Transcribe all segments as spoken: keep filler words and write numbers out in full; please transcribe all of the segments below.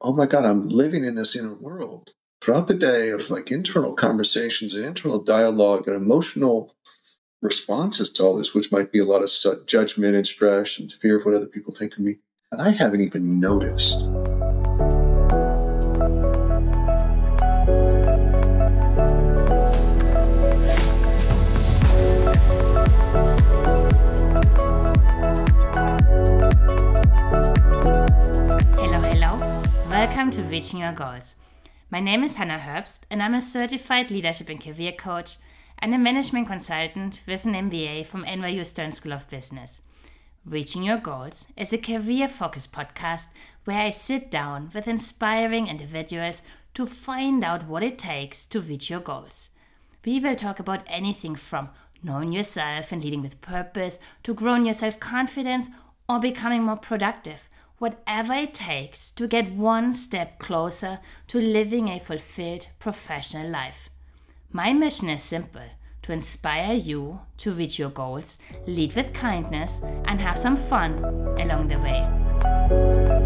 oh my God, I'm living in this inner world throughout the day of like internal conversations and internal dialogue and emotional responses to all this, which might be a lot of judgment and stress and fear of what other people think of me. And I haven't even noticed. Welcome to Reaching Your Goals. My name is Hannah Herbst and I'm a certified leadership and career coach and a management consultant with an M B A from N Y U Stern School of Business. Reaching Your Goals is a career-focused podcast where I sit down with inspiring individuals to find out what it takes to reach your goals. We will talk about anything from knowing yourself and leading with purpose to growing your self-confidence or becoming more productive. Whatever it takes to get one step closer to living a fulfilled professional life. My mission is simple, to inspire you to reach your goals, lead with kindness, and have some fun along the way.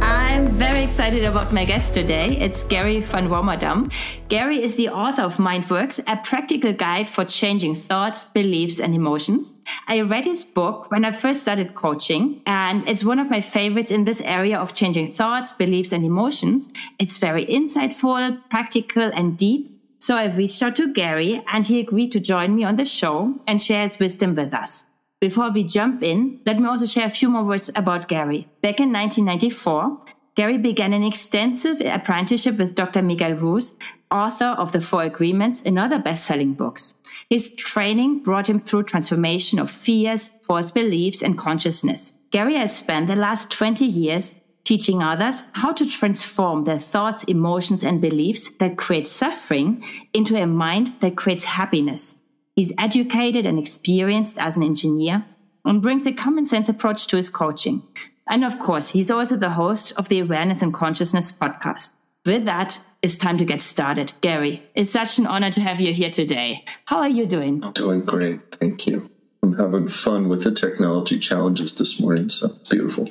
I'm very excited about my guest today. It's Gary van Warmerdam. Gary is the author of MindWorks, a practical guide for changing thoughts, beliefs, and emotions. I read his book when I first started coaching, and it's one of my favorites in this area of changing thoughts, beliefs, and emotions. It's very insightful, practical, and deep. So I reached out to Gary, and he agreed to join me on the show and share his wisdom with us. Before we jump in, let me also share a few more words about Gary. Back in nineteen ninety-four, Gary began an extensive apprenticeship with Doctor Miguel Ruiz, author of The Four Agreements and other best-selling books. His training brought him through transformation of fears, false beliefs, and consciousness. Gary has spent the last twenty years teaching others how to transform their thoughts, emotions, and beliefs that create suffering into a mind that creates happiness. He's educated and experienced as an engineer and brings a common-sense approach to his coaching. And of course, he's also the host of the Awareness and Consciousness Podcast. With that, it's time to get started. Gary, it's such an honor to have you here today. How are you doing? I'm doing great. Thank you. I'm having fun with the technology challenges this morning, so beautiful.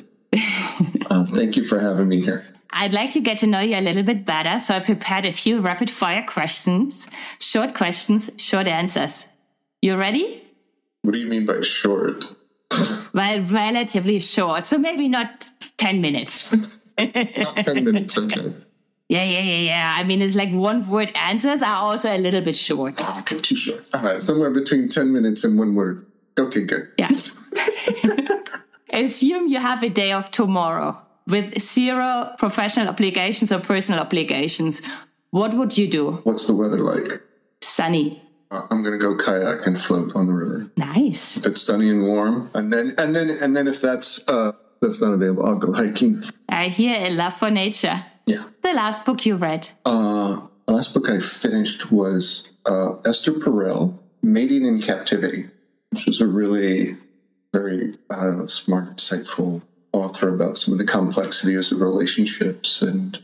uh, thank you for having me here. I'd like to get to know you a little bit better, so I prepared a few rapid-fire questions. Short questions, short answers. You ready? What do you mean by short? Well, relatively short, so maybe not ten minutes. Not ten minutes, okay. Yeah, yeah, yeah, yeah. I mean, it's like one-word answers are also a little bit short. Oh, okay, too short. All right, somewhere between ten minutes and one word. Okay, good. Yeah. Assume you have a day off tomorrow with zero professional obligations or personal obligations. What would you do? What's the weather like? Sunny. I'm going to go kayak and float on the river. Nice. If it's sunny and warm. And then and then, and then, if that's uh, that's not available, I'll go hiking. I hear a love for nature. Yeah. The last book you read? Uh, the last book I finished was uh, Esther Perel, Mating in Captivity, which is a really very uh, smart, insightful author about some of the complexities of relationships and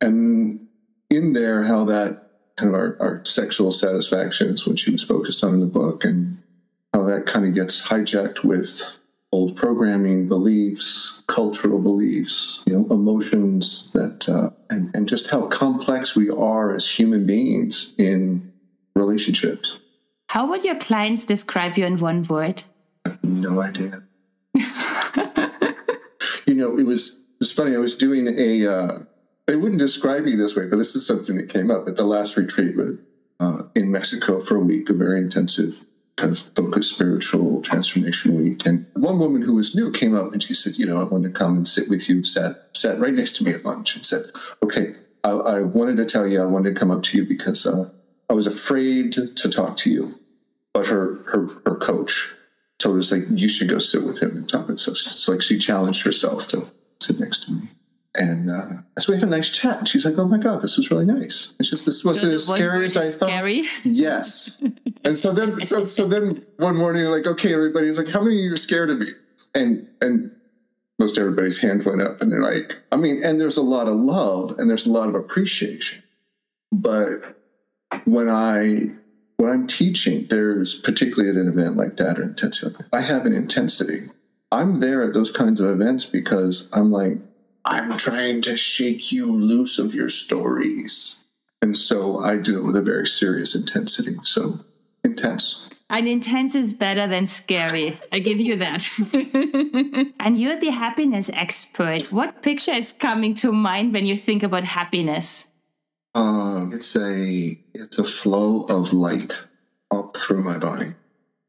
and in there how that kind of our, our sexual satisfaction is what she was focused on in the book, and how that kind of gets hijacked with old programming, beliefs, cultural beliefs, you know, emotions that, uh, and, and just how complex we are as human beings in relationships. How would your clients describe you in one word? I have no idea. You know, it was, it was funny. I was doing a, uh, They wouldn't describe me this way, but this is something that came up at the last retreat uh, in Mexico for a week, a very intensive kind of focused spiritual transformation week. And one woman who was new came up and she said, you know, I want to come and sit with you, sat sat right next to me at lunch and said, okay, I, I wanted to tell you, I wanted to come up to you because uh, I was afraid to talk to you. But her, her, her coach told us, like, you should go sit with him and talk. And so it's like she challenged herself to sit next to me. And uh, so we had a nice chat. And she's like, oh, my God, this was really nice. It's just, this wasn't so as scary as I thought. Scary? Yes. And so then so, so then one morning, you're like, okay, everybody. It's like, how many of you are scared of me? And and most everybody's hand went up. And they're like, I mean, and there's a lot of love and there's a lot of appreciation. But when, I, when I'm teaching, there's particularly at an event like that or intensive, I have an intensity. I'm there at those kinds of events because I'm like, I'm trying to shake you loose of your stories. And so I do it with a very serious intensity. So intense. And intense is better than scary. I give you that. And you're the happiness expert. What picture is coming to mind when you think about happiness? Um, it's a it's a flow of light up through my body.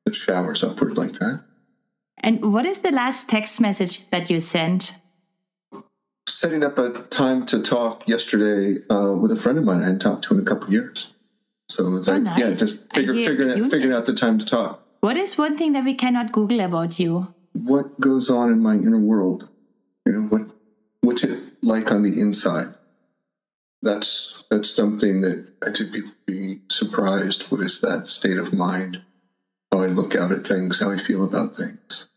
It showers upward like that. And what is the last text message that you sent? Setting up a time to talk yesterday uh, with a friend of mine I hadn't talked to in a couple of years. So it was oh, like, nice. yeah, just figure, figuring, out, figuring out the time to talk. What is one thing that we cannot Google about you? What goes on in my inner world? You know, what what's it like on the inside? That's that's something that I think people be surprised. What is that state of mind? How I look out at things, how I feel about things,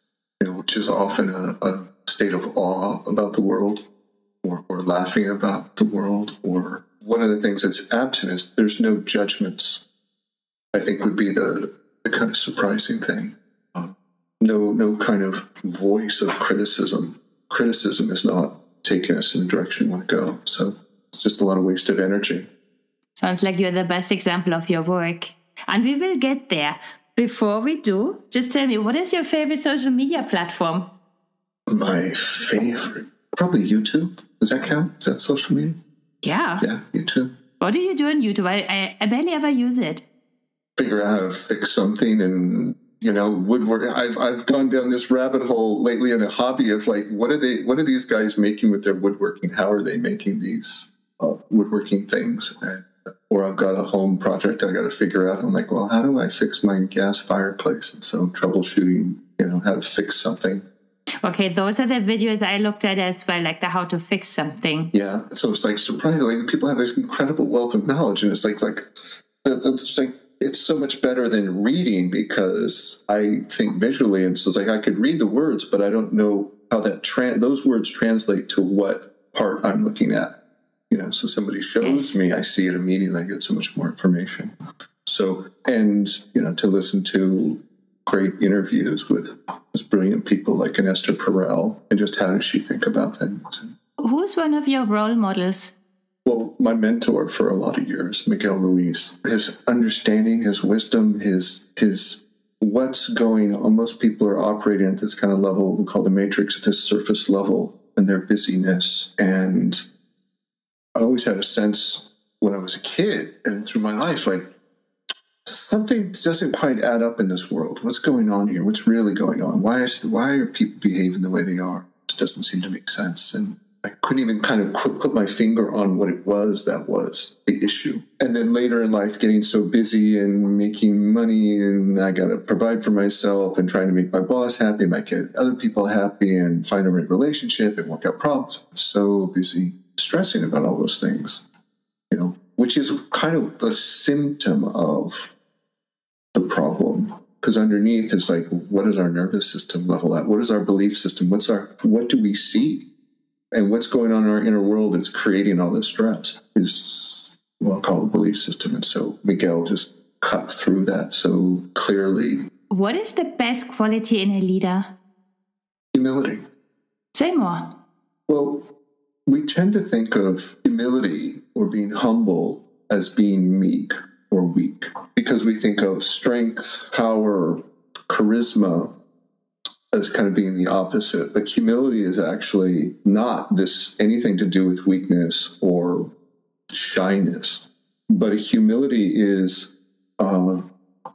you know, which is often a, a state of awe about the world, or, or laughing about the world, or one of the things that's absent is there's no judgments. I think would be the, the kind of surprising thing. Um, no, no kind of voice of criticism. Criticism is not taking us in the direction we want to go. So it's just a lot of wasted energy. Sounds like you're the best example of your work, and we will get there. Before we do, just tell me, what is your favorite social media platform? My favorite, probably YouTube. Does that count? Is that social media? Yeah. Yeah, YouTube. What do you do on YouTube? I, I, I barely ever use it. Figure out how to fix something and, you know, woodwork. I've I've gone down this rabbit hole lately in a hobby of like, what are they? What are these guys making with their woodworking? How are they making these uh, woodworking things? And, or I've got a home project I got to figure out. I'm like, well, how do I fix my gas fireplace? And so I'm troubleshooting, you know, how to fix something. Okay, those are the videos I looked at as well, like the how to fix something. Yeah, so it's like surprisingly, people have this incredible wealth of knowledge, and it's like, like, it's like it's so much better than reading because I think visually, and so it's like I could read the words, but I don't know how that tra- those words translate to what part I'm looking at. You know, so somebody shows yes. me, I see it immediately. I get so much more information. So, and you know, to listen to great interviews with just brilliant people like an Esther Perel, and just how does she think about things? Who's one of your role models? Well, my mentor for a lot of years, Miguel Ruiz. His understanding, his wisdom, his his what's going on. Most people are operating at this kind of level we call the matrix, at this surface level, and their busyness. And I always had a sense when I was a kid and through my life, like, something doesn't quite add up in this world. What's going on here? What's really going on? Why is, why are people behaving the way they are? This doesn't seem to make sense. And I couldn't even kind of put my finger on what it was that was the issue. And then later in life, getting so busy and making money, and I got to provide for myself and trying to make my boss happy, make get other people happy, and find a right relationship and work out problems. So busy stressing about all those things, you know, which is kind of a symptom of the problem, because underneath is like, what is our nervous system level at? What is our belief system? What's our, what do we see? And what's going on in our inner world that's creating all this stress is what I call the belief system. And so Miguel just cut through that so clearly. What is the best quality in a leader? Humility. Say more. Well, we tend to think of humility or being humble as being meek or weak, because we think of strength, power, charisma as kind of being the opposite. But humility is actually not this anything to do with weakness or shyness, but humility is uh,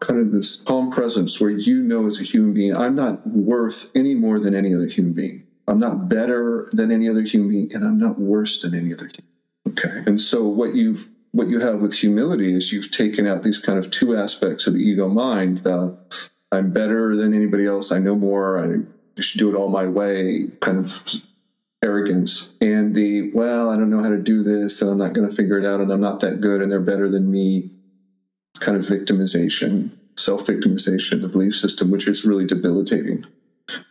kind of this calm presence where you know as a human being, I'm not worth any more than any other human being. I'm not better than any other human being, and I'm not worse than any other human being. Okay. And so what you've what you have with humility is you've taken out these kind of two aspects of the ego mind, the I'm better than anybody else, I know more, I should do it all my way kind of arrogance, and the, well, I don't know how to do this, and I'm not going to figure it out, and I'm not that good, and they're better than me kind of victimization, self-victimization, the belief system, which is really debilitating.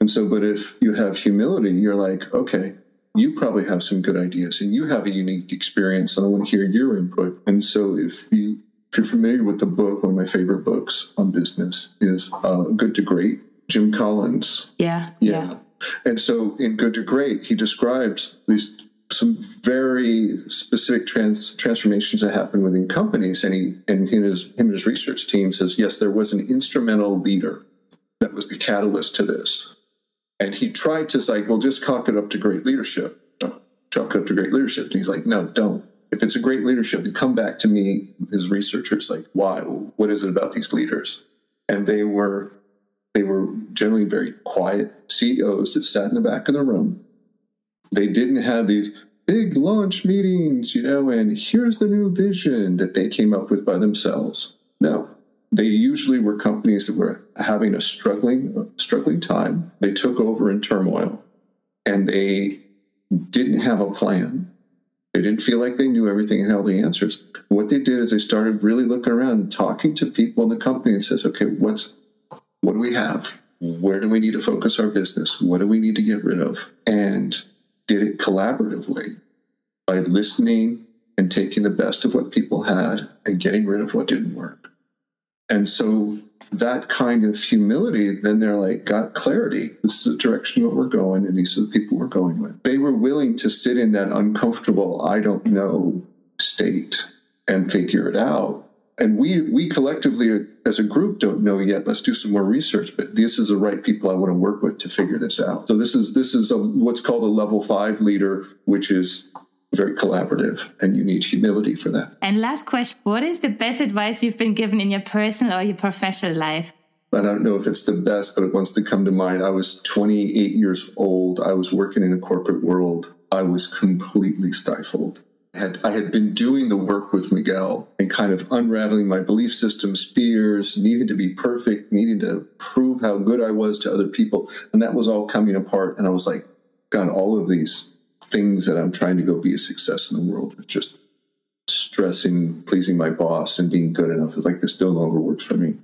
And so, but if you have humility, you're like, okay, you probably have some good ideas and you have a unique experience and I want to hear your input. And so if, you, if you're familiar with the book, one of my favorite books on business is uh, Good to Great, Jim Collins. Yeah, yeah. Yeah. And so in Good to Great, he describes these some very specific trans, transformations that happen within companies. And he and his, him and his research team says, yes, there was an instrumental leader that was the catalyst to this. And he tried to say, well, just chalk it up to great leadership. Chalk it up to great leadership. And he's like, no, don't. If it's a great leadership, you come back to me, his researchers, like, why? What is it about these leaders? And they were they were generally very quiet C E Os that sat in the back of the room. They didn't have these big launch meetings, you know, and here's the new vision that they came up with by themselves. No, they usually were companies that were having a struggling, struggling time. They took over in turmoil, and they didn't have a plan. They didn't feel like they knew everything and had all the answers. What they did is they started really looking around, talking to people in the company, and says, okay, what's what do we have? Where do we need to focus our business? What do we need to get rid of? And did it collaboratively by listening and taking the best of what people had and getting rid of what didn't work. And so that kind of humility, then they're like, got clarity. This is the direction that we're going, and these are the people we're going with. They were willing to sit in that uncomfortable, I don't know, state and figure it out. And we we collectively as a group don't know yet. Let's do some more research, but this is the right people I want to work with to figure this out. So this is this is a, what's called a level five leader, which is very collaborative, and you need humility for that. And last question, what is the best advice you've been given in your personal or your professional life? I don't know if it's the best, but it wants to come to mind. I was twenty-eight years old. I was working in a corporate world. I was completely stifled. Had, I had been doing the work with Miguel and kind of unraveling my belief systems, fears, needing to be perfect, needing to prove how good I was to other people. And that was all coming apart. And I was like, God, all of these things that I'm trying to go be a success in the world, just stressing, pleasing my boss and being good enough. It's like, this no longer works for me.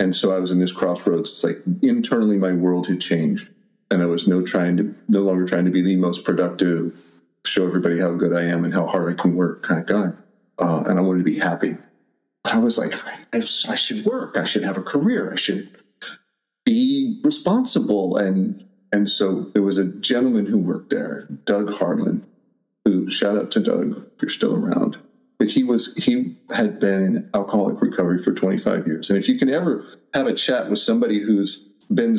And so I was in this crossroads. It's like internally my world had changed. And I was no trying to no longer trying to be the most productive, show everybody how good I am and how hard I can work kind of guy. Uh, and I wanted to be happy. But I was like, I, I should work. I should have a career. I should be responsible. And, and so there was a gentleman who worked there, Doug Harlan, who, shout out to Doug, if you're still around. But he was, he had been in alcoholic recovery for twenty-five years. And if you can ever have a chat with somebody who's been,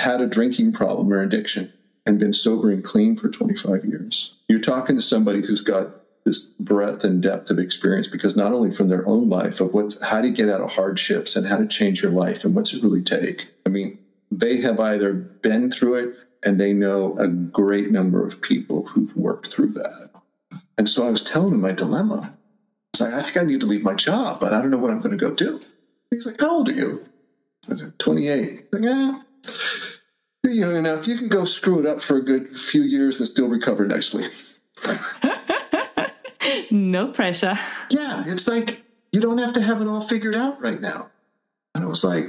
had a drinking problem or addiction, and been sober and clean for twenty-five years. You're talking to somebody who's got this breadth and depth of experience, because not only from their own life of what, how to get out of hardships and how to change your life and what's it really take. I mean, they have either been through it and they know a great number of people who've worked through that. And so I was telling him my dilemma. I was like, I think I need to leave my job, but I don't know what I'm going to go do. He's like, how old are you? I said, twenty-eight. He's like, yeah. You're young enough. You can go screw it up for a good few years and still recover nicely. No pressure. Yeah, it's like you don't have to have it all figured out right now. And I was like,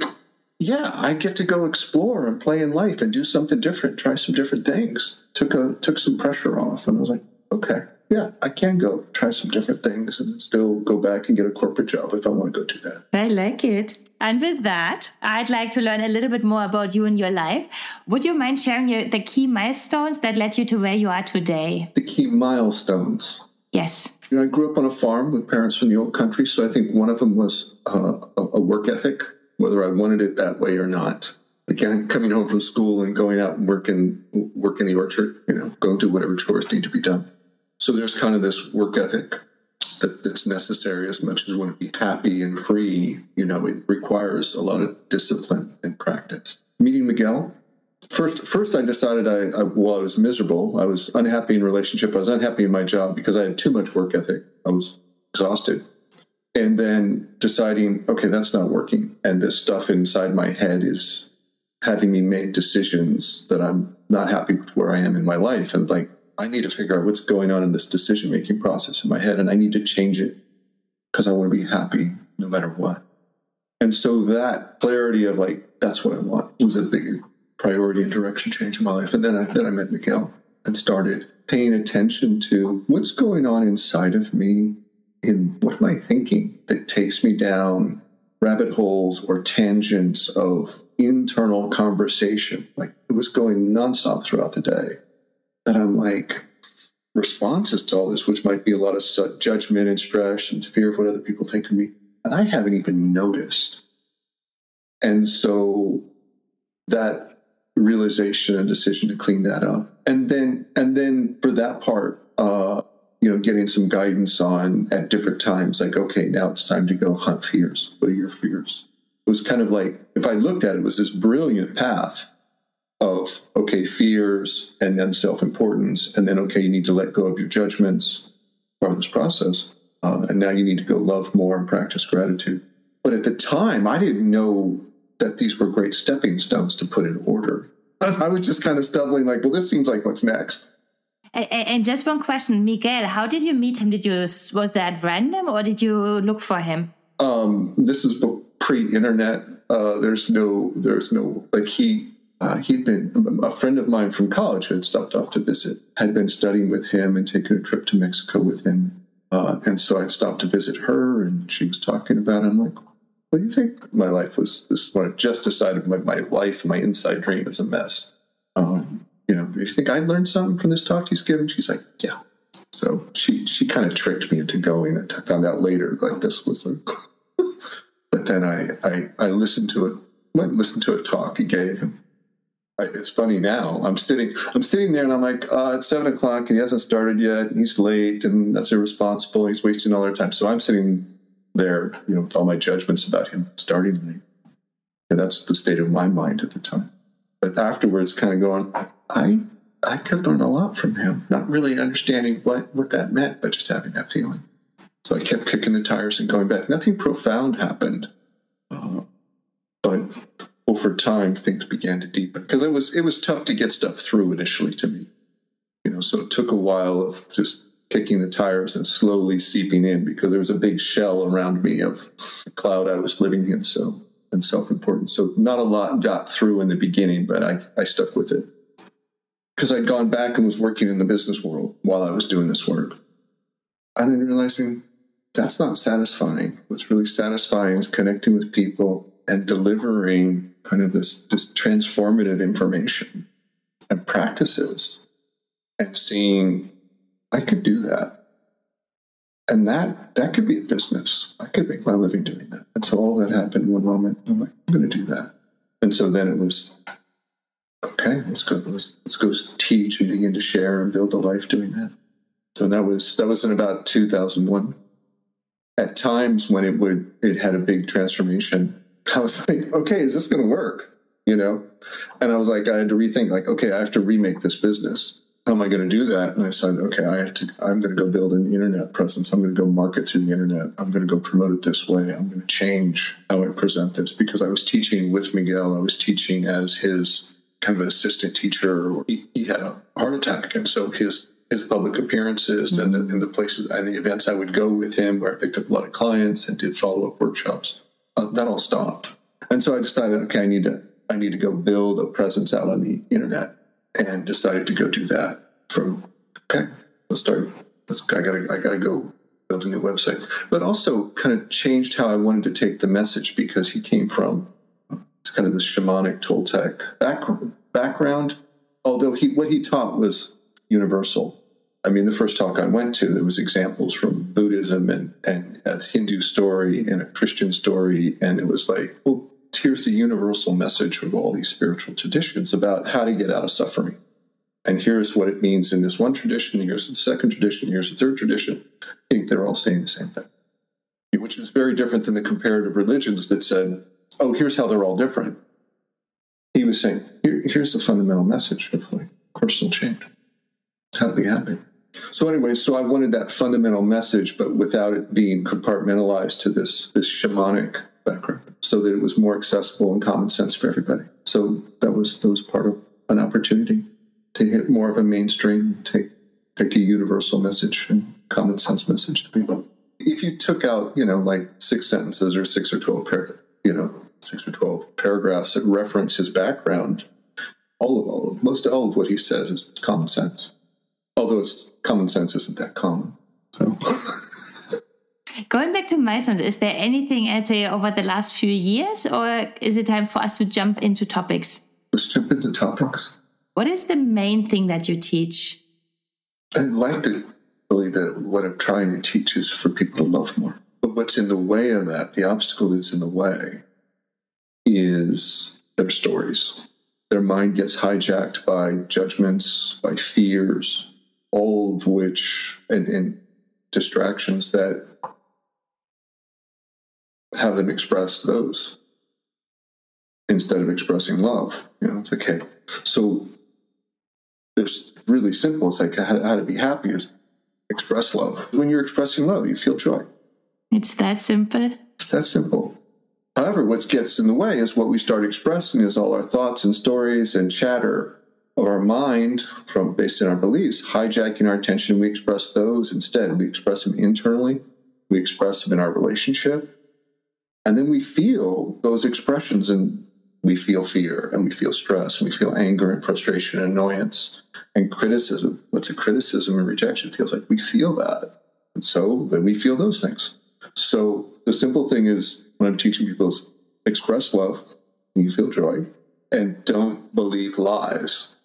yeah, I get to go explore and play in life and do something different, try some different things. Took a took some pressure off, and I was like, okay, yeah, I can go try some different things and still go back and get a corporate job if I want to go do that. I like it. And with that, I'd like to learn a little bit more about you and your life. Would you mind sharing your, the key milestones that led you to where you are today? The key milestones? Yes. You know, I grew up on a farm with parents from the old country, so I think one of them was uh, a work ethic, whether I wanted it that way or not. Again, coming home from school and going out and working, work in the orchard, you know, go do whatever chores need to be done. So there's kind of this work ethic that, that's necessary as much as we want to be happy and free. You know, it requires a lot of discipline and practice. Meeting Miguel. First, first I decided I, I, well, I was miserable. I was unhappy in relationship. I was unhappy in my job because I had too much work ethic. I was exhausted. And then deciding, okay, that's not working. And this stuff inside my head is having me make decisions that I'm not happy with where I am in my life. And like, I need to figure out what's going on in this decision-making process in my head, and I need to change it because I want to be happy no matter what. And so that clarity of like, that's what I want was a big priority and direction change in my life. And then I, then I met Miguel and started paying attention to what's going on inside of me and what am I thinking that takes me down rabbit holes or tangents of internal conversation. Like it was going nonstop throughout the day. That I'm like, responses to all this, which might be a lot of judgment and stress and fear of what other people think of me. And I haven't even noticed. And so that realization and decision to clean that up. And then, and then for that part, uh, you know, getting some guidance on at different times, like, okay, now it's time to go hunt fears. What are your fears? It was kind of like, if I looked at it, it was this brilliant path of, okay, fears and then self-importance. And then, okay, you need to let go of your judgments from this process. Uh, and now you need to go love more and practice gratitude. But at the time, I didn't know that these were great stepping stones to put in order. I was just kind of stumbling like, well, this seems like what's next. And, and just one question, Miguel, how did you meet him? Did you, was that random or did you look for him? Um, this is pre-internet. Uh, there's no, there's no, like he, uh, he'd been, a friend of mine from college who had stopped off to visit, had been studying with him and taking a trip to Mexico with him. Uh, and so I'd stopped to visit her and she was talking about it. I'm like, what do you think? My life was this one. I just decided my, my life, my inside dream is a mess. Um, you know, do you think I learned something from this talk he's given? She's like, yeah. So she, she kind of tricked me into going. I found out later, like this was, a but then I, I, I listened to it, went and listened to a talk he gave. And I, it's funny now I'm sitting, I'm sitting there and I'm like, uh, it's seven o'clock and he hasn't started yet. And he's late and that's irresponsible. He's wasting all our time. So I'm sitting there, you know, with all my judgments about him starting late. And that's the state of my mind at the time. But afterwards, kind of going, I I could learn a lot from him, not really understanding what, what that meant, but just having that feeling. So I kept kicking the tires and going back. Nothing profound happened. Uh, but over time, things began to deepen. Because it was, it was tough to get stuff through initially to me. You know, so it took a while of just kicking the tires and slowly seeping in because there was a big shell around me of the cloud I was living in, so and self-importance. So not a lot got through in the beginning, but I, I stuck with it because I'd gone back and was working in the business world while I was doing this work. And then realizing that's not satisfying. What's really satisfying is connecting with people and delivering kind of this, this transformative information and practices and seeing I could do that. And that that could be a business. I could make my living doing that. And so all that happened in one moment. I'm like, I'm going to do that. And so then it was, okay, let's go, let's, let's go teach and begin to share and build a life doing that. So that was that was in about two thousand one. At times when it would it had a big transformation, I was like, okay, is this going to work? You know? And I was like, I had to rethink, like, okay, I have to remake this business. How am I going to do that? And I said, okay, I have to, I'm going to go build an internet presence. I'm going to go market through the internet. I'm going to go promote it this way. I'm going to change how I present this because I was teaching with Miguel. I was teaching as his kind of assistant teacher. He, he had a heart attack. And so his, his public appearances mm-hmm. and, the, and the places and the events I would go with him where I picked up a lot of clients and did follow-up workshops, uh, that all stopped. And so I decided, okay, I need to, I need to go build a presence out on the internet. And decided to go do that. From okay, let's start. Let's I gotta I gotta go build a new website. But also kind of changed how I wanted to take the message because he came from it's kind of this shamanic Toltec back, background. Although he what he taught was universal. I mean, the first talk I went to, there was examples from Buddhism and and a Hindu story and a Christian story, and it was like, well, here's the universal message of all these spiritual traditions about how to get out of suffering. And here's what it means in this one tradition. Here's the second tradition. Here's the third tradition. I think they're all saying the same thing, which was very different than the comparative religions that said, oh, here's how they're all different. He was saying, Here, here's the fundamental message of like personal change, how to be happy. So anyway, so I wanted that fundamental message, but without it being compartmentalized to this, this shamanic background, so that it was more accessible and common sense for everybody. So that was that was part of an opportunity to hit more of a mainstream, take take a universal message and common sense message to people. If you took out, you know, like six sentences or six or twelve, par- you know, six or twelve paragraphs that reference his background, all of all of, most all of what he says is common sense. Although it's common sense isn't that common, so. Going back to milestones, is there anything, I'd say, over the last few years, or is it time for us to jump into topics? Let's jump into topics. What is the main thing that you teach? I'd like to believe that what I'm trying to teach is for people to love more. But what's in the way of that, the obstacle that's in the way, is their stories. Their mind gets hijacked by judgments, by fears, all of which, and, and distractions that have them express those instead of expressing love. You know, it's okay. So it's really simple. It's like how, how to be happy is express love. When you're expressing love, you feel joy. It's that simple. It's that simple. However, what gets in the way is what we start expressing is all our thoughts and stories and chatter of our mind from based on our beliefs, hijacking our attention. We express those instead. We express them internally. We express them in our relationship. And then we feel those expressions, and we feel fear, and we feel stress, and we feel anger and frustration and annoyance and criticism. What's a criticism and rejection? It feels like we feel that. And so then we feel those things. So the simple thing is, when I'm teaching people, is express love, and you feel joy, and don't believe lies.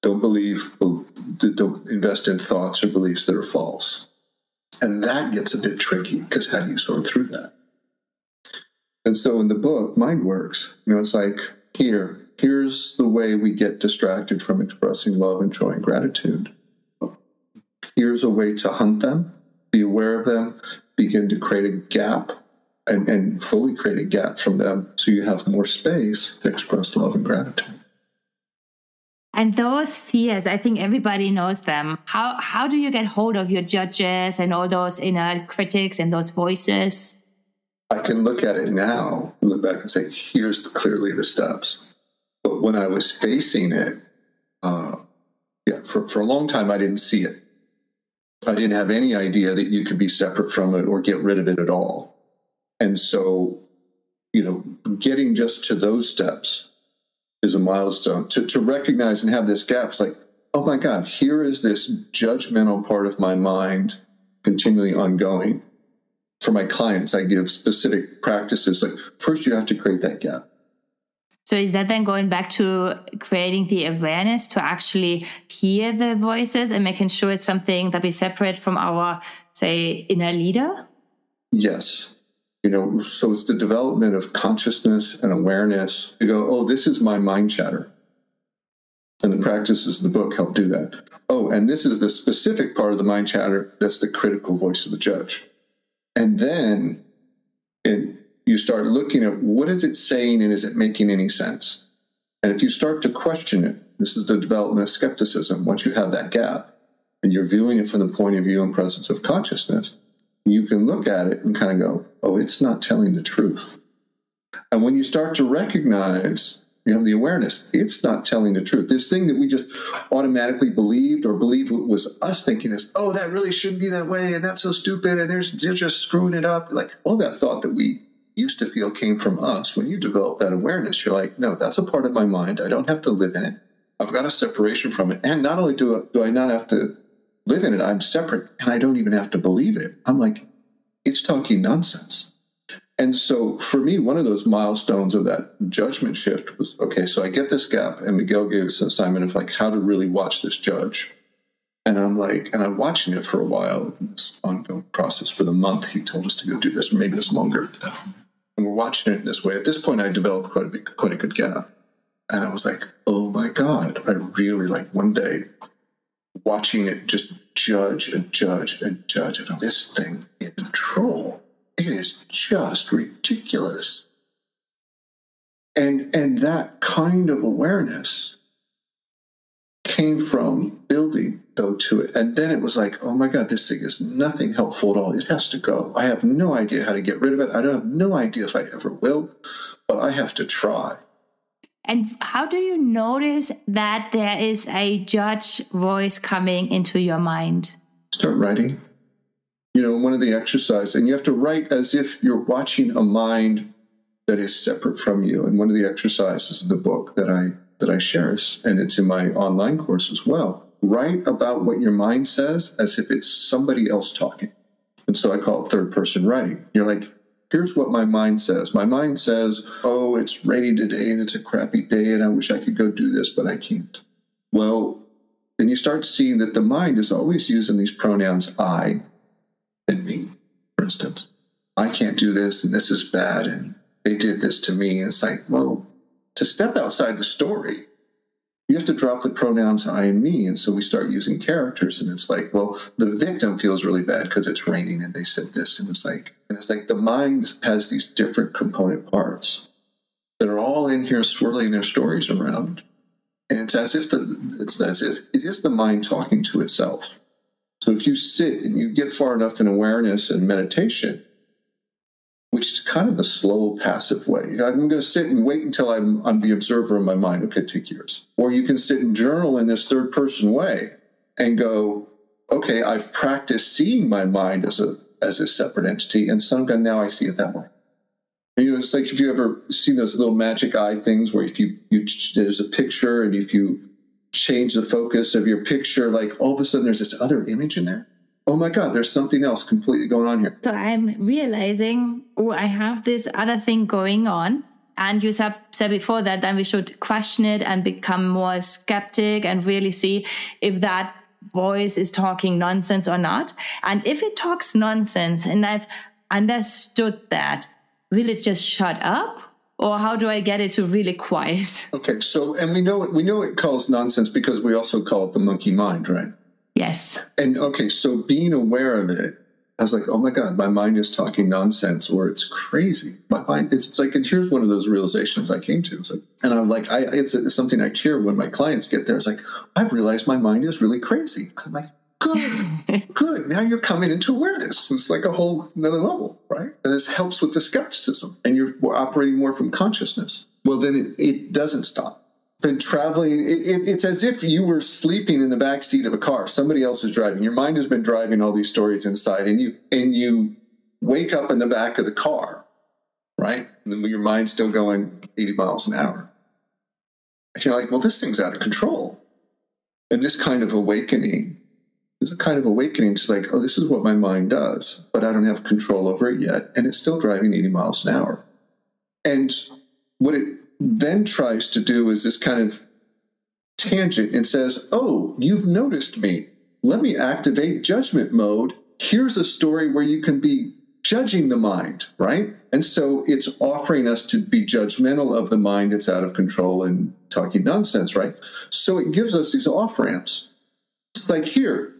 Don't believe, don't invest in thoughts or beliefs that are false. And that gets a bit tricky, because how do you sort through that? And so in the book, MindWorks, you know, it's like, here, here's the way we get distracted from expressing love and joy and gratitude. Here's a way to hunt them, be aware of them, begin to create a gap and, and fully create a gap from them so you have more space to express love and gratitude. And those fears, I think everybody knows them. How, how do you get hold of your judges and all those inner critics and those voices? I can look at it now, look back and say, here's the, clearly the steps. But when I was facing it, uh, yeah, for, for a long time, I didn't see it. I didn't have any idea that you could be separate from it or get rid of it at all. And so, you know, getting just to those steps is a milestone. To, to recognize and have this gap, it's like, oh my God, here is this judgmental part of my mind continually ongoing. For my clients, I give specific practices. Like, first, you have to create that gap. So is that then going back to creating the awareness to actually hear the voices and making sure it's something that we separate from our, say, inner leader? Yes. You know, so it's the development of consciousness and awareness. You go, oh, this is my mind chatter. And the practices of the book help do that. Oh, and this is the specific part of the mind chatter. That's the critical voice of the judge. And then it, you start looking at what is it saying and is it making any sense? And if you start to question it, this is the development of skepticism. Once you have that gap and you're viewing it from the point of view and presence of consciousness, you can look at it and kind of go, oh, it's not telling the truth. And when you start to recognize, you have the awareness, it's not telling the truth. This thing that we just automatically believed or believed was us thinking this, oh, that really shouldn't be that way, and that's so stupid, and they're just screwing it up. Like, all that thought that we used to feel came from us. When you develop that awareness, you're like, no, that's a part of my mind. I don't have to live in it. I've got a separation from it. And not only do I, do I not have to live in it, I'm separate, and I don't even have to believe it. I'm like, it's talking nonsense. And so for me, one of those milestones of that judgment shift was, okay, so I get this gap, and Miguel gave us an assignment of like how to really watch this judge. And I'm like, and I'm watching it for a while in this ongoing process. For the month, he told us to go do this, or maybe it's longer. And we're watching it in this way. At this point, I developed quite a big, quite a good gap. And I was like, oh my God, I really like one day watching it just judge and judge and judge. And this thing is a troll. It is just ridiculous. And and that kind of awareness came from building, though, to it. And then it was like, oh, my God, this thing is nothing helpful at all. It has to go. I have no idea how to get rid of it. I don't have no idea if I ever will, but I have to try. And how do you notice that there is a judge voice coming into your mind? Start writing. You know, one of the exercises, and you have to write as if you're watching a mind that is separate from you. And one of the exercises in the book that I that I share is, and it's in my online course as well, write about what your mind says as if it's somebody else talking. And so I call it third person writing. You're like, here's what my mind says. My mind says, oh, it's rainy today and it's a crappy day and I wish I could go do this, but I can't. Well, then you start seeing that the mind is always using these pronouns I and me, for instance. I can't do this, and this is bad, and they did this to me. And it's like, well, to step outside the story, you have to drop the pronouns I and me. And so we start using characters, and it's like, well, the victim feels really bad because it's raining and they said this. And it's like, and it's like the mind has these different component parts that are all in here swirling their stories around. And it's as if the it's as if it is the mind talking to itself. So if you sit and you get far enough in awareness and meditation, which is kind of a slow, passive way. I'm going to sit and wait until I'm, I'm the observer of my mind. Okay, take years. Or you can sit and journal in this third-person way and go, okay, I've practiced seeing my mind as a as a separate entity, and some kind now I see it that way. And, you know, it's like if you ever seen those little magic eye things where if you, you there's a picture, and if you change the focus of your picture, like all of a sudden there's this other image in there. Oh my God, there's something else completely going on here. So I'm realizing, oh, I have this other thing going on. And you said before that, then we should question it and become more skeptic and really see if that voice is talking nonsense or not. And if it talks nonsense and I've understood that, will it just shut up? Or how do I get it to really quiet? Okay, so, and we know it, we know it calls nonsense because we also call it the monkey mind, right? Yes. And okay, so being aware of it, I was like, oh my God, my mind is talking nonsense, or it's crazy. My mind, it's, it's like, and here's one of those realizations I came to. It's like, and I'm like, I, it's, it's something I cheer when my clients get there. It's like, I've realized my mind is really crazy. I'm like, good, good. Now you're coming into awareness. It's like a whole another level, right? And this helps with the skepticism, and you're operating more from consciousness. Well, then it, it doesn't stop. Been traveling, it, it, it's as if you were sleeping in the back seat of a car. Somebody else is driving. Your mind has been driving all these stories inside, and you and you wake up in the back of the car, right? And then your mind's still going eighty miles an hour. And you're like, well, this thing's out of control. And this kind of awakening is a kind of awakening to like, oh, this is what my mind does, but I don't have control over it yet. And it's still driving eighty miles an hour. And what it then tries to do is this kind of tangent and says, oh, you've noticed me. Let me activate judgment mode. Here's a story where you can be judging the mind, right? And so it's offering us to be judgmental of the mind that's out of control and talking nonsense, right? So it gives us these off-ramps. It's like, here,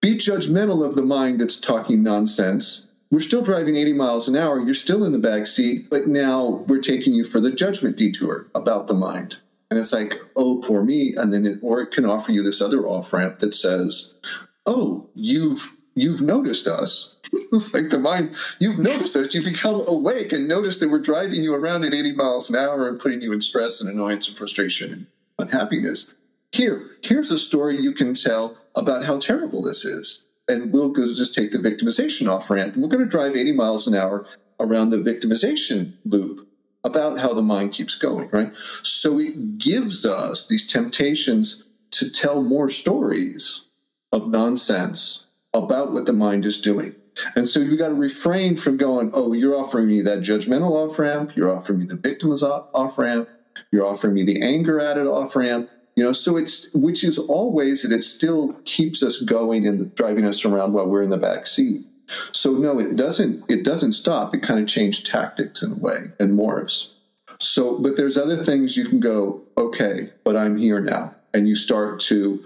be judgmental of the mind that's talking nonsense. We're still driving eighty miles an hour. You're still in the back seat, but now we're taking you for the judgment detour about the mind. And it's like, oh, poor me. And then it, or it can offer you this other off-ramp that says, oh, you've, you've noticed us. It's like the mind, you've noticed us. You've become awake and noticed that we're driving you around at eighty miles an hour and putting you in stress and annoyance and frustration and unhappiness. Here, here's a story you can tell about how terrible this is. And we'll just take the victimization off ramp. We're going to drive eighty miles an hour around the victimization loop about how the mind keeps going, right? So it gives us these temptations to tell more stories of nonsense about what the mind is doing. And so you've got to refrain from going, oh, you're offering me that judgmental off ramp. You're offering me the victim's off ramp. You're offering me the anger at it off ramp. You know, so it's, which is always that it still keeps us going and driving us around while we're in the back seat. So no, it doesn't, it doesn't stop. It kind of changed tactics in a way and morphs. So, but there's other things you can go, okay, but I'm here now. And you start to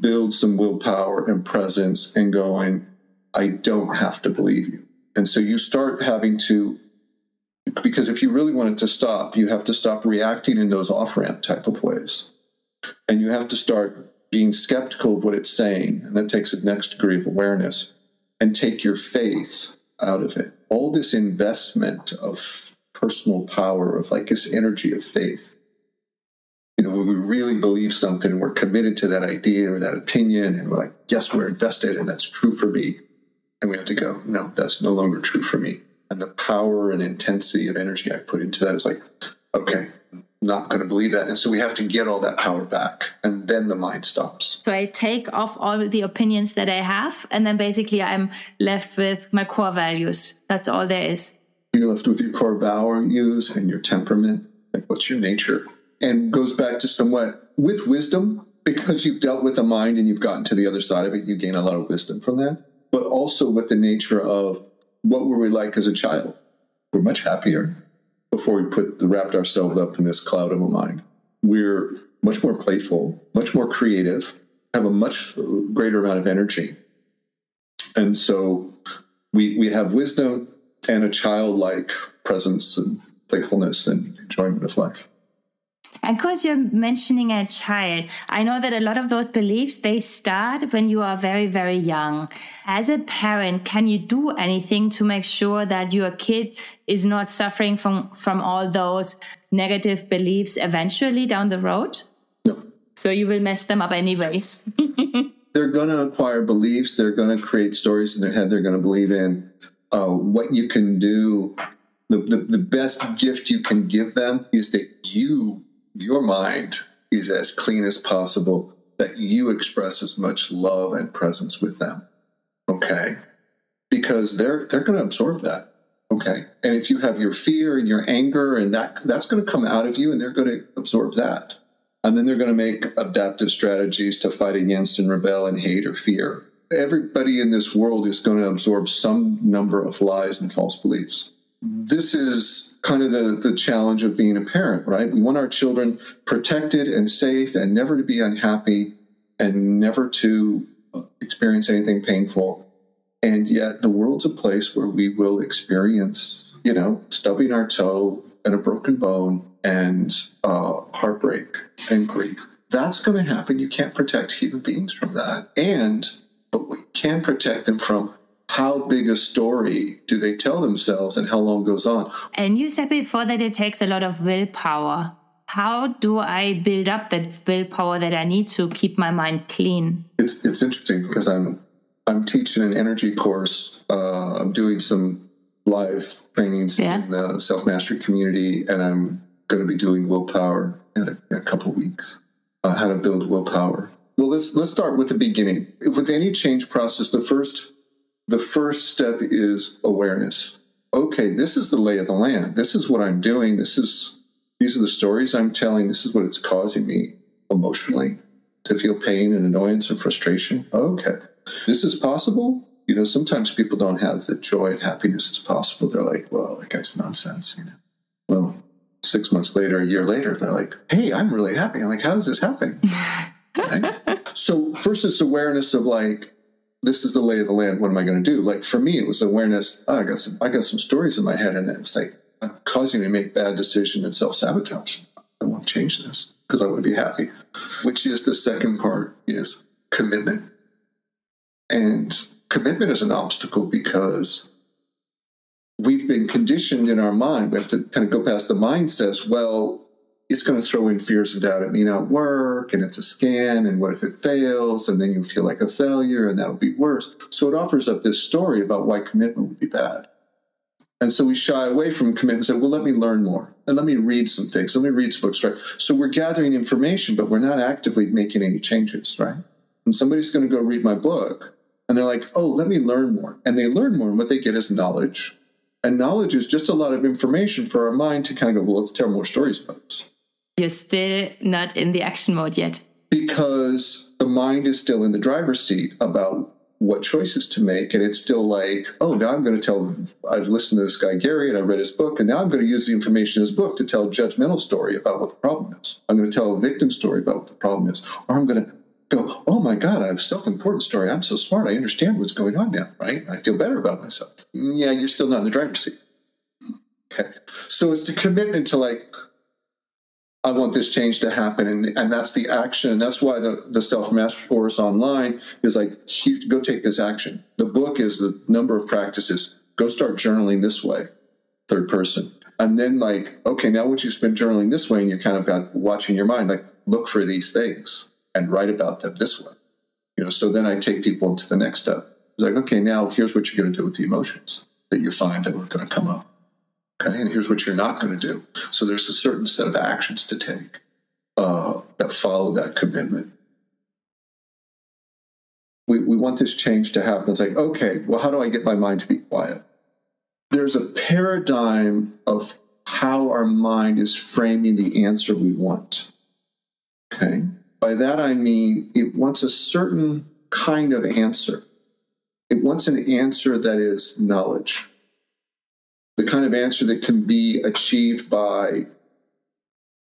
build some willpower and presence and going, I don't have to believe you. And so you start having to, because if you really want it to stop, you have to stop reacting in those off-ramp type of ways. And you have to start being skeptical of what it's saying. And that takes a next degree of awareness and take your faith out of it. All this investment of personal power, of like this energy of faith. You know, when we really believe something, we're committed to that idea or that opinion. And we're like, yes, we're invested. And that's true for me. And we have to go, no, that's no longer true for me. And the power and intensity of energy I put into that is like, okay, not going to believe that. And so we have to get all that power back. And then the mind stops. So I take off all the opinions that I have. And then basically I'm left with my core values. That's all there is. You're left with your core values and your temperament. Like, what's your nature? And goes back to somewhat with wisdom. because you've dealt with the mind and you've gotten to the other side of it, you gain a lot of wisdom from that. But also with the nature of what were we like as a child? We're much happier before we put wrapped ourselves up in this cloud of a mind. We're much more playful, much more creative, have a much greater amount of energy. And so we we have wisdom and a childlike presence and playfulness and enjoyment of life. And because you're mentioning a child, I know that a lot of those beliefs, they start when you are very, very young. As a parent, can you do anything to make sure that your kid is not suffering from, from all those negative beliefs eventually down the road? No. So you will mess them up anyway. They're going to acquire beliefs. They're going to create stories in their head they're going to believe in. Uh, what you can do, the, the, the best gift you can give them is that you... your mind is as clean as possible, that you express as much love and presence with them. Okay. Because they're, they're going to absorb that. Okay. And if you have your fear and your anger and that, that's going to come out of you and they're going to absorb that. And then they're going to make adaptive strategies to fight against and rebel and hate or fear. Everybody in this world is going to absorb some number of lies and false beliefs. This is kind of the, the challenge of being a parent, right? We want our children protected and safe and never to be unhappy and never to experience anything painful. And yet the world's a place where we will experience, you know, stubbing our toe and a broken bone and uh, heartbreak and grief. That's going to happen. You can't protect human beings from that. And, but we can protect them from how big a story do they tell themselves and how long goes on. And you said before that it takes a lot of willpower. How do I build up that willpower that I need to keep my mind clean? It's it's interesting because I'm I'm teaching an energy course. Uh, I'm doing some live trainings yeah. in the self-mastered community, and I'm going to be doing willpower in a, in a couple of weeks, uh, how to build willpower. Well, let's let's start with the beginning. With any change process, the first... The first step is awareness. Okay, this is the lay of the land. This is what I'm doing. This is these are the stories I'm telling. This is what it's causing me emotionally, to feel pain and annoyance and frustration. Okay, this is possible. You know, sometimes people don't have the joy and happiness as possible. They're like, well, that guy's nonsense. You know, well, six months later, a year later, they're like, hey, I'm really happy. I'm like, how is this happening? Right? So first, it's awareness of like, this is the lay of the land. What am I going to do? Like for me, it was awareness. Oh, I got some, I got some stories in my head, and it's like I'm causing me to make bad decisions and self-sabotage. I want to change this because I want to be happy, which is the second part is commitment. And commitment is an obstacle because we've been conditioned in our mind. We have to kind of go past the mind says, well, it's going to throw in fears and doubt. It may not work, and it's a scam, and what if it fails? And then you feel like a failure, and that'll be worse. So it offers up this story about why commitment would be bad. And so we shy away from commitment and say, well, let me learn more, and let me read some things. Let me read some books, right? So we're gathering information, but we're not actively making any changes, right? And somebody's going to go read my book, and they're like, oh, let me learn more. And they learn more, and what they get is knowledge. And knowledge is just a lot of information for our mind to kind of go, well, let's tell more stories about this. You're still not in the action mode yet. Because the mind is still in the driver's seat about what choices to make. And it's still like, oh, now I'm going to tell, I've listened to this guy, Gary, and I read his book. And now I'm going to use the information in his book to tell a judgmental story about what the problem is. I'm going to tell a victim story about what the problem is. Or I'm going to go, oh, my God, I have a self-important story. I'm so smart. I understand what's going on now, right? I feel better about myself. Yeah, you're still not in the driver's seat. Okay. So it's the commitment to like, I want this change to happen, and, and that's the action. That's why the, the self-mastery course online is like, go take this action. The book is the number of practices. Go start journaling this way, third person. And then like, okay, now once you've been journaling this way and you're kind of got watching your mind, like look for these things and write about them this way. You know, so then I take people into the next step. It's like, okay, now here's what you're going to do with the emotions that you find that were going to come up. Okay, and here's what you're not going to do. So there's a certain set of actions to take uh, that follow that commitment. We we want this change to happen. It's like, okay, well, how do I get my mind to be quiet? There's a paradigm of how our mind is framing the answer we want. Okay, By that, I mean it wants a certain kind of answer. It wants an answer that is knowledge, the kind of answer that can be achieved by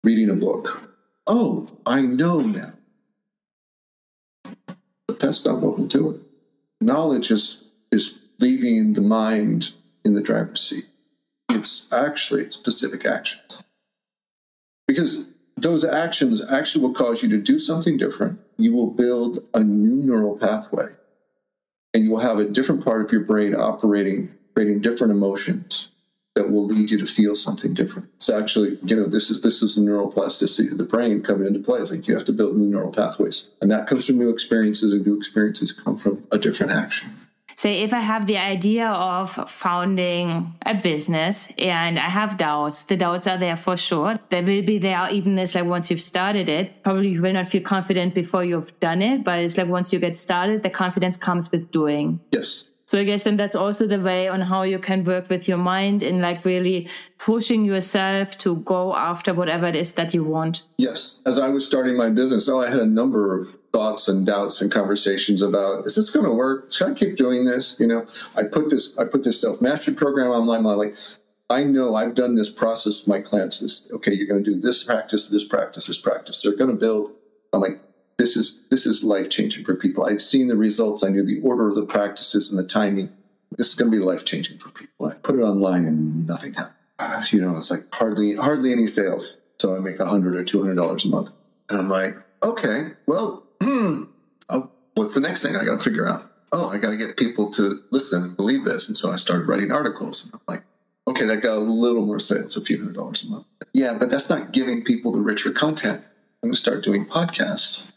reading a book. Oh, I know now. But that's not what will do it. Knowledge is, is leaving the mind in the driver's seat. It's actually specific actions. Because those actions actually will cause you to do something different. You will build a new neural pathway. And you will have a different part of your brain operating, creating different emotions that will lead you to feel something different. It's actually, you know, this is this is the neuroplasticity of the brain coming into play. It's like you have to build new neural pathways. And that comes from new experiences, and new experiences come from a different action. So if I have the idea of founding a business and I have doubts, the doubts are there for sure. They will be there even as like once you've started it. Probably you will not feel confident before you've done it, but it's like once you get started, the confidence comes with doing. Yes. So I guess then that's also the way on how you can work with your mind in like really pushing yourself to go after whatever it is that you want. Yes. As I was starting my business, oh, I had a number of thoughts and doubts and conversations about, is this going to work? Should I keep doing this? You know, I put this, I put this self-mastery program online. I'm like, I know I've done this process with my clients. This, okay, you're going to do this practice, this practice, this practice. They're going to build. I'm like, This is this is life-changing for people. I'd seen the results. I knew the order of the practices and the timing. This is going to be life-changing for people. I put it online and nothing happened. You know, it's like hardly hardly any sales. So I make one hundred dollars or two hundred dollars a month. And I'm like, okay, well, hmm, oh, what's the next thing I got to figure out? Oh, I got to get people to listen and believe this. And so I started writing articles. And I'm like, okay, that got a little more sales, a few hundred dollars a month. Yeah, but that's not giving people the richer content. I'm going to start doing podcasts.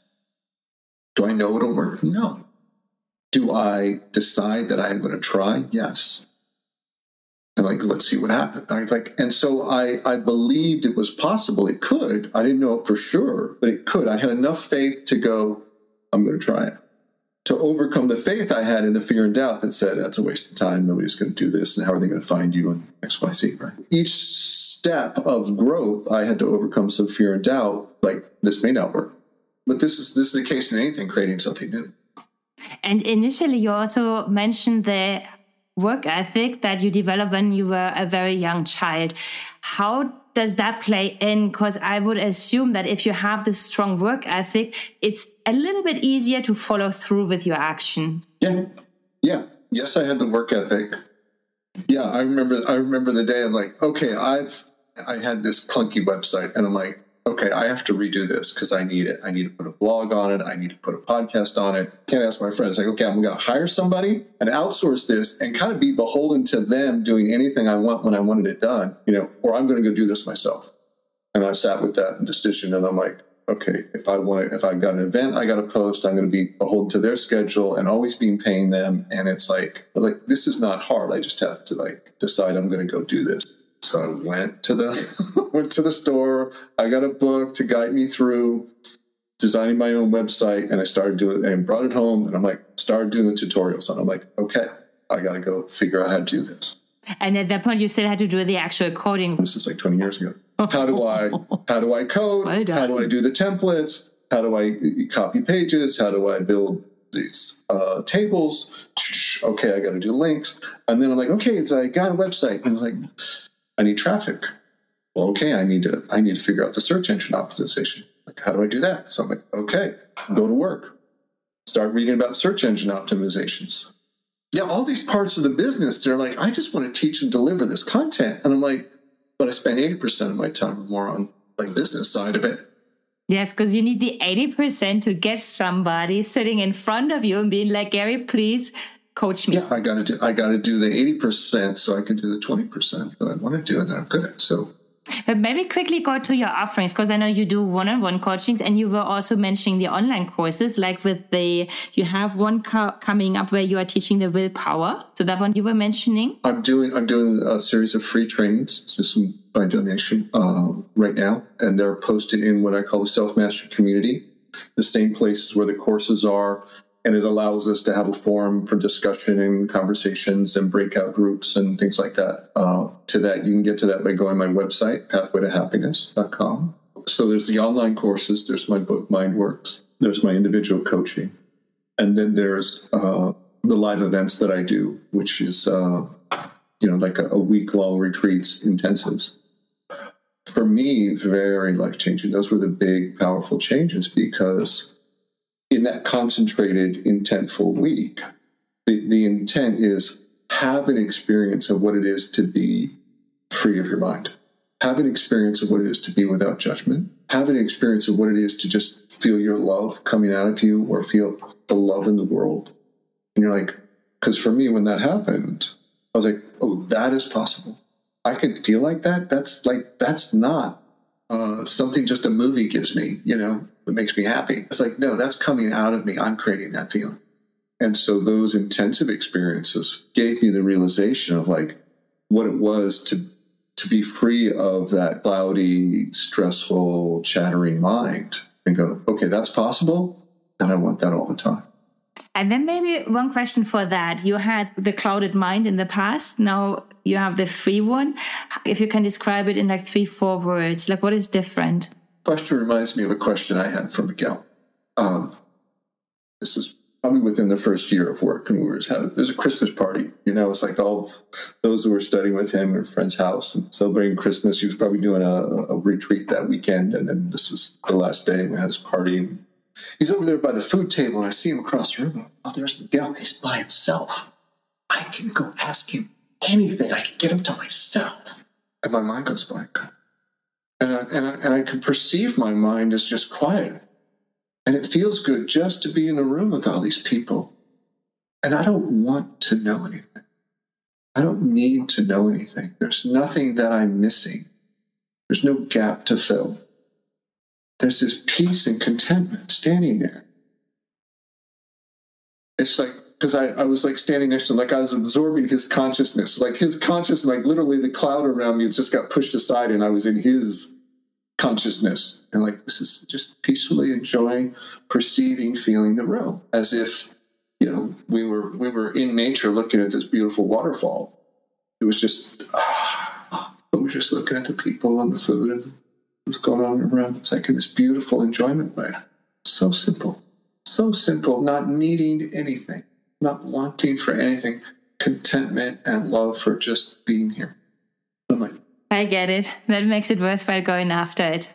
Do I know it'll work? No. Do I decide that I'm going to try? Yes. And like, let's see what happens. I was like, and so I, I believed it was possible. It could. I didn't know it for sure, but it could. I had enough faith to go, I'm going to try it. To overcome the faith I had in the fear and doubt that said, that's a waste of time. Nobody's going to do this. And how are they going to find you? And X, Y, Z, right? Each step of growth, I had to overcome some fear and doubt. Like, this may not work. But this is this is the case in anything, creating something new. And initially, you also mentioned the work ethic that you developed when you were a very young child. How does that play in? Because I would assume that if you have this strong work ethic, it's a little bit easier to follow through with your action. Yeah, yeah. Yes, I had the work ethic. Yeah, I remember. I remember the day I'm like, okay, I've I had this clunky website, and I'm like, okay, I have to redo this because I need it. I need to put a blog on it. I need to put a podcast on it. Can't ask my friends. Like, okay, I'm going to hire somebody and outsource this and kind of be beholden to them doing anything I want when I wanted it done, you know, or I'm going to go do this myself. And I sat with that decision and I'm like, okay, if I want to, if I've got an event, I got to post, I'm going to be beholden to their schedule and always being paying them. And it's like, like, this is not hard. I just have to like decide I'm going to go do this. So I went to the went to the store. I got a book to guide me through designing my own website, and I started doing it and brought it home. And I'm like, started doing the tutorials, and I'm like, okay, I got to go figure out how to do this. And at that point, you still had to do the actual coding. This is like twenty years ago. How do I how do I code? Well done. How do I do the templates? How do I copy pages? How do I build these uh, tables? Okay, I got to do links, and then I'm like, okay, it's I got a website, and it's like. I need traffic. Well, okay, I need to I need to figure out the search engine optimization. Like, how do I do that? So I'm like, okay, go to work. Start reading about search engine optimizations. Yeah, all these parts of the business, they're like, I just want to teach and deliver this content. And I'm like, but I spend eighty percent of my time or more on like business side of it. Yes, because you need the eighty percent to get somebody sitting in front of you and being like, Gary, please coach me. Yeah, I got to do, I got to do the eighty percent so I can do the twenty percent that I want to do and that I'm good at. So, but maybe quickly go to your offerings, because I know you do one-on-one coachings, and you were also mentioning the online courses, like with the, you have one co- coming up where you are teaching the willpower. So that one you were mentioning. I'm doing, I'm doing a series of free trainings. It's just some by donation uh, right now. And they're posted in what I call the self-mastered community, the same places where the courses are. And it allows us to have a forum for discussion and conversations and breakout groups and things like that. Uh, to that, you can get to that by going to my website, pathway to happiness dot com. So there's the online courses, there's my book, MindWorks, there's my individual coaching. And then there's uh, the live events that I do, which is, uh, you know, like a, a week-long retreats, intensives. For me, very life-changing. Those were the big, powerful changes, because in that concentrated, intentful week, the, the intent is have an experience of what it is to be free of your mind. Have an experience of what it is to be without judgment. Have an experience of what it is to just feel your love coming out of you, or feel the love in the world. And you're like, because for me, when that happened, I was like, oh, that is possible. I can feel like that. That's like, that's not uh, something just a movie gives me, you know, that makes me happy. It's like, no, that's coming out of me. I'm creating that feeling. And so those intensive experiences gave me the realization of like what it was to to be free of that cloudy, stressful, chattering mind and go, okay, that's possible. And I want that all the time. And then maybe one question for that. You had the clouded mind in the past. Now you have the free one. If you can describe it in like three, four words, like what is different? Question reminds me of a question I had from Miguel. Um, this was probably within the first year of work, and we were having, there's a Christmas party, you know, it's like all those who were studying with him at a friend's house and celebrating Christmas. He was probably doing a, a retreat that weekend. And then this was the last day, and we had this party, and he's over there by the food table, and I see him across the room. Oh, there's Miguel. He's by himself. I can go ask him anything. I can get him to myself. And my mind goes blank. And I, and I, and I can perceive my mind as just quiet. And it feels good just to be in a room with all these people. And I don't want to know anything. I don't need to know anything. There's nothing that I'm missing. There's no gap to fill. There's this peace and contentment standing there. It's like, because I, I was like standing next to him, like I was absorbing his consciousness. Like his consciousness, like literally the cloud around me just got pushed aside, and I was in his consciousness, and like this is just peacefully enjoying, perceiving, feeling the realm, as if, you know, we were we were in nature looking at this beautiful waterfall. It was just ah, but we're just looking at the people and the food and what's going on around. It's like in this beautiful enjoyment way. So simple, so simple. Not needing anything, not wanting for anything. Contentment and love for just being here. I'm like, I get it. That makes it worthwhile going after it.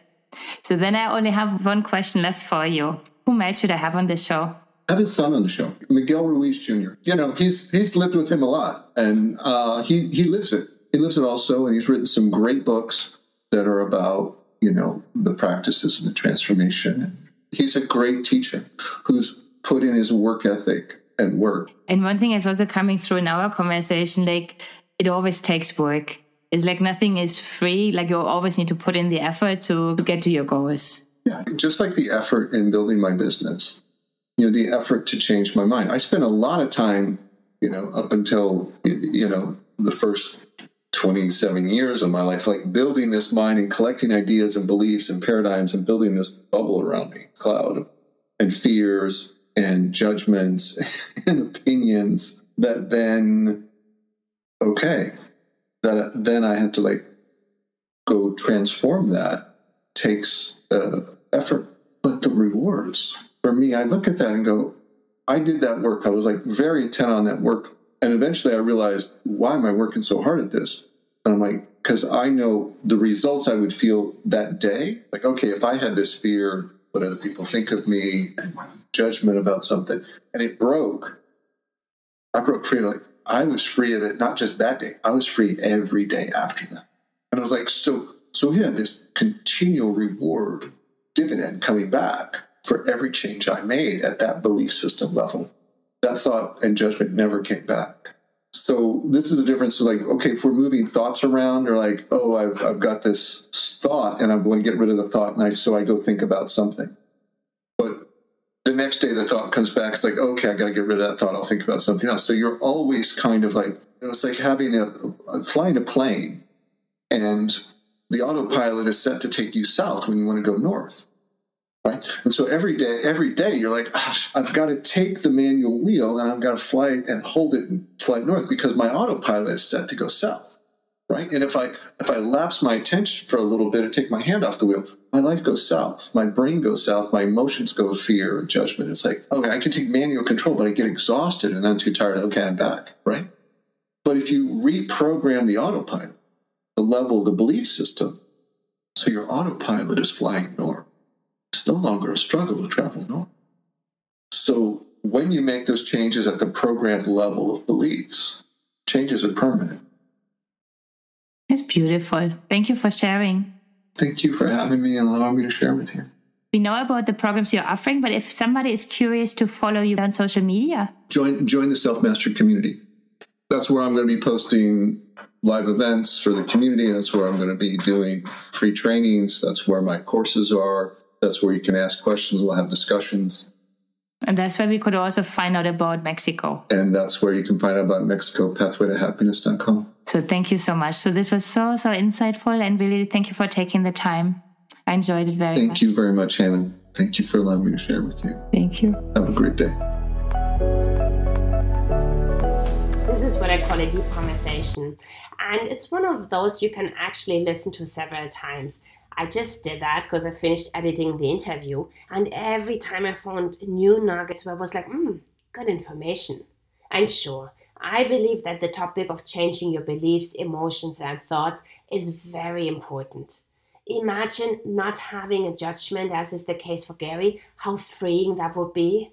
So then I only have one question left for you. Whom else should I have on the show? I have his son on the show, Miguel Ruiz Junior You know, he's he's lived with him a lot, and uh, he, he lives it. He lives it also, and he's written some great books that are about, you know, the practices and the transformation. He's a great teacher who's put in his work ethic and work. And one thing is also coming through in our conversation, like it always takes work. It's like nothing is free. Like you always need to put in the effort to, to get to your goals. Yeah, just like the effort in building my business, you know, the effort to change my mind. I spent a lot of time, you know, up until, you know, the first twenty-seven years of my life, like building this mind and collecting ideas and beliefs and paradigms and building this bubble around me, cloud and fears and judgments and opinions that then, okay. That then I had to like go transform that takes uh, effort. But the rewards for me, I look at that and go, I did that work. I was like very intent on that work. And eventually I realized, why am I working so hard at this? And I'm like, because I know the results I would feel that day. Like, okay, if I had this fear, what other people think of me, and judgment about something, and it broke, I broke free. Like, I was free of it, not just that day. I was free every day after that. And I was like, so, so he had this continual reward dividend coming back for every change I made at that belief system level. That thought and judgment never came back. So this is the difference. So like, okay, if we're moving thoughts around, or like, oh, I've, I've got this thought and I'm going to get rid of the thought. And I, so I go think about something. The next day the thought comes back. It's like, okay, I got to get rid of that thought. I'll think about something else. So you're always kind of like, it's like having a, a flying a plane, and the autopilot is set to take you south when you want to go north, right? And so every day, every day you're like, ah, I've got to take the manual wheel and I've got to fly and hold it and fly north because my autopilot is set to go south. right? And if I if I lapse my attention for a little bit and take my hand off the wheel, my life goes south. My brain goes south. My emotions go fear and judgment. It's like, okay, I can take manual control, but I get exhausted and I'm too tired. Okay, I'm back, right? But if you reprogram the autopilot, the level of the belief system, so your autopilot is flying north, it's no longer a struggle to travel north. So when you make those changes at the programmed level of beliefs, changes are permanent. That's beautiful. Thank you for sharing. Thank you for having me and allowing me to share with you. We know about the programs you're offering, but if somebody is curious to follow you on social media, join join the self-mastered community. That's where I'm going to be posting live events for the community. That's where I'm going to be doing free trainings. That's where my courses are. That's where you can ask questions. We'll have discussions. And that's where we could also find out about Mexico. And that's where you can find out about Mexico, pathway to happiness dot com. So thank you so much. So this was so, so insightful, and really thank you for taking the time. I enjoyed it very thank much. Thank you very much, Hannah. Thank you for allowing me to share with you. Thank you. Have a great day. This is what I call a deep conversation. And it's one of those you can actually listen to several times. I just did that because I finished editing the interview, and every time I found new nuggets where I was like, hmm, good information. And sure, I believe that the topic of changing your beliefs, emotions, and thoughts is very important. Imagine not having a judgment, as is the case for Gary, how freeing that would be.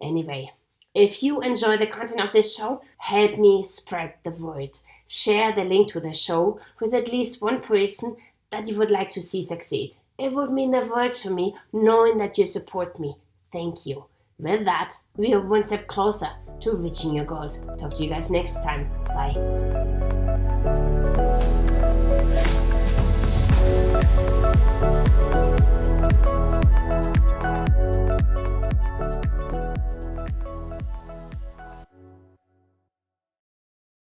Anyway, if you enjoy the content of this show, help me spread the word. Share the link to the show with at least one person that you would like to see succeed. It would mean the world to me, knowing that you support me. Thank you. With that, we are one step closer to reaching your goals. Talk to you guys next time. Bye.